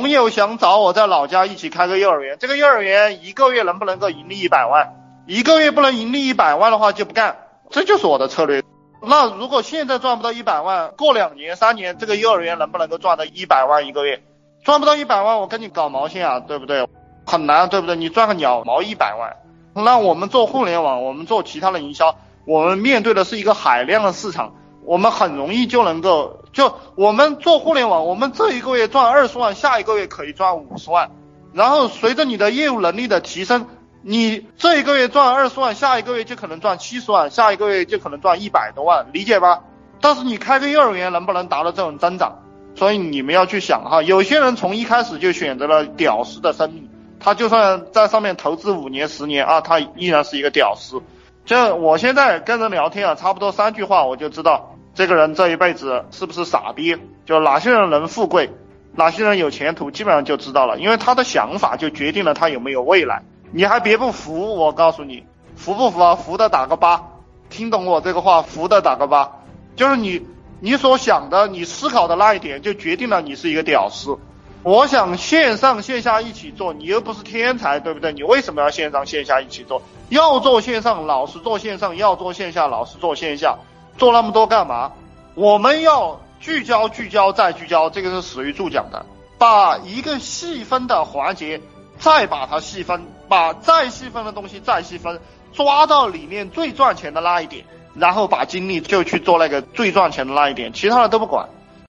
朋友想找我在老家一起开个幼儿园，这个幼儿园一个月能不能够盈利100万？一个月不能盈利100万的话就不干，这就是我的策略。那如果现在赚不到100万，过2年3年这个幼儿园能不能够赚到100万一个月？赚不到100万，我跟你搞毛线啊，对不对？很难，对不对？你赚个鸟毛100万。那我们做互联网，我们做其他的营销，我们面对的是一个海量的市场，我们很容易就能够，就我们做互联网，我们这一个月赚20万，下一个月可以赚50万，然后随着你的业务能力的提升，你这一个月赚20万，下一个月就可能赚70万，下一个月就可能赚100多万，理解吧？但是你开个幼儿园能不能达到这种增长？所以你们要去想哈，有些人从一开始就选择了屌丝的生命，他就算在上面投资5年10年啊，他依然是一个屌丝。这我现在跟人聊天啊，差不多3句话我就知道这个人这一辈子是不是傻逼，就哪些人能富贵，哪些人有前途，基本上就知道了，因为他的想法就决定了他有没有未来。你还别不服，我告诉你，服不服啊？服的打个8，听懂我这个话，服的打个8，就是你所想的，你思考的那一点就决定了你是一个屌丝。我想线上线下一起做，你又不是天才，对不对？你为什么要线上线下一起做？要做线上老是做线上，要做线下老是做线下，做那么多干嘛？我们要聚焦聚焦再聚焦，这个是史玉柱讲的，把一个细分的环节再把它细分，把再细分的东西再细分，抓到里面最赚钱的那一点，然后把精力就去做那个最赚钱的那一点，其他的都不管。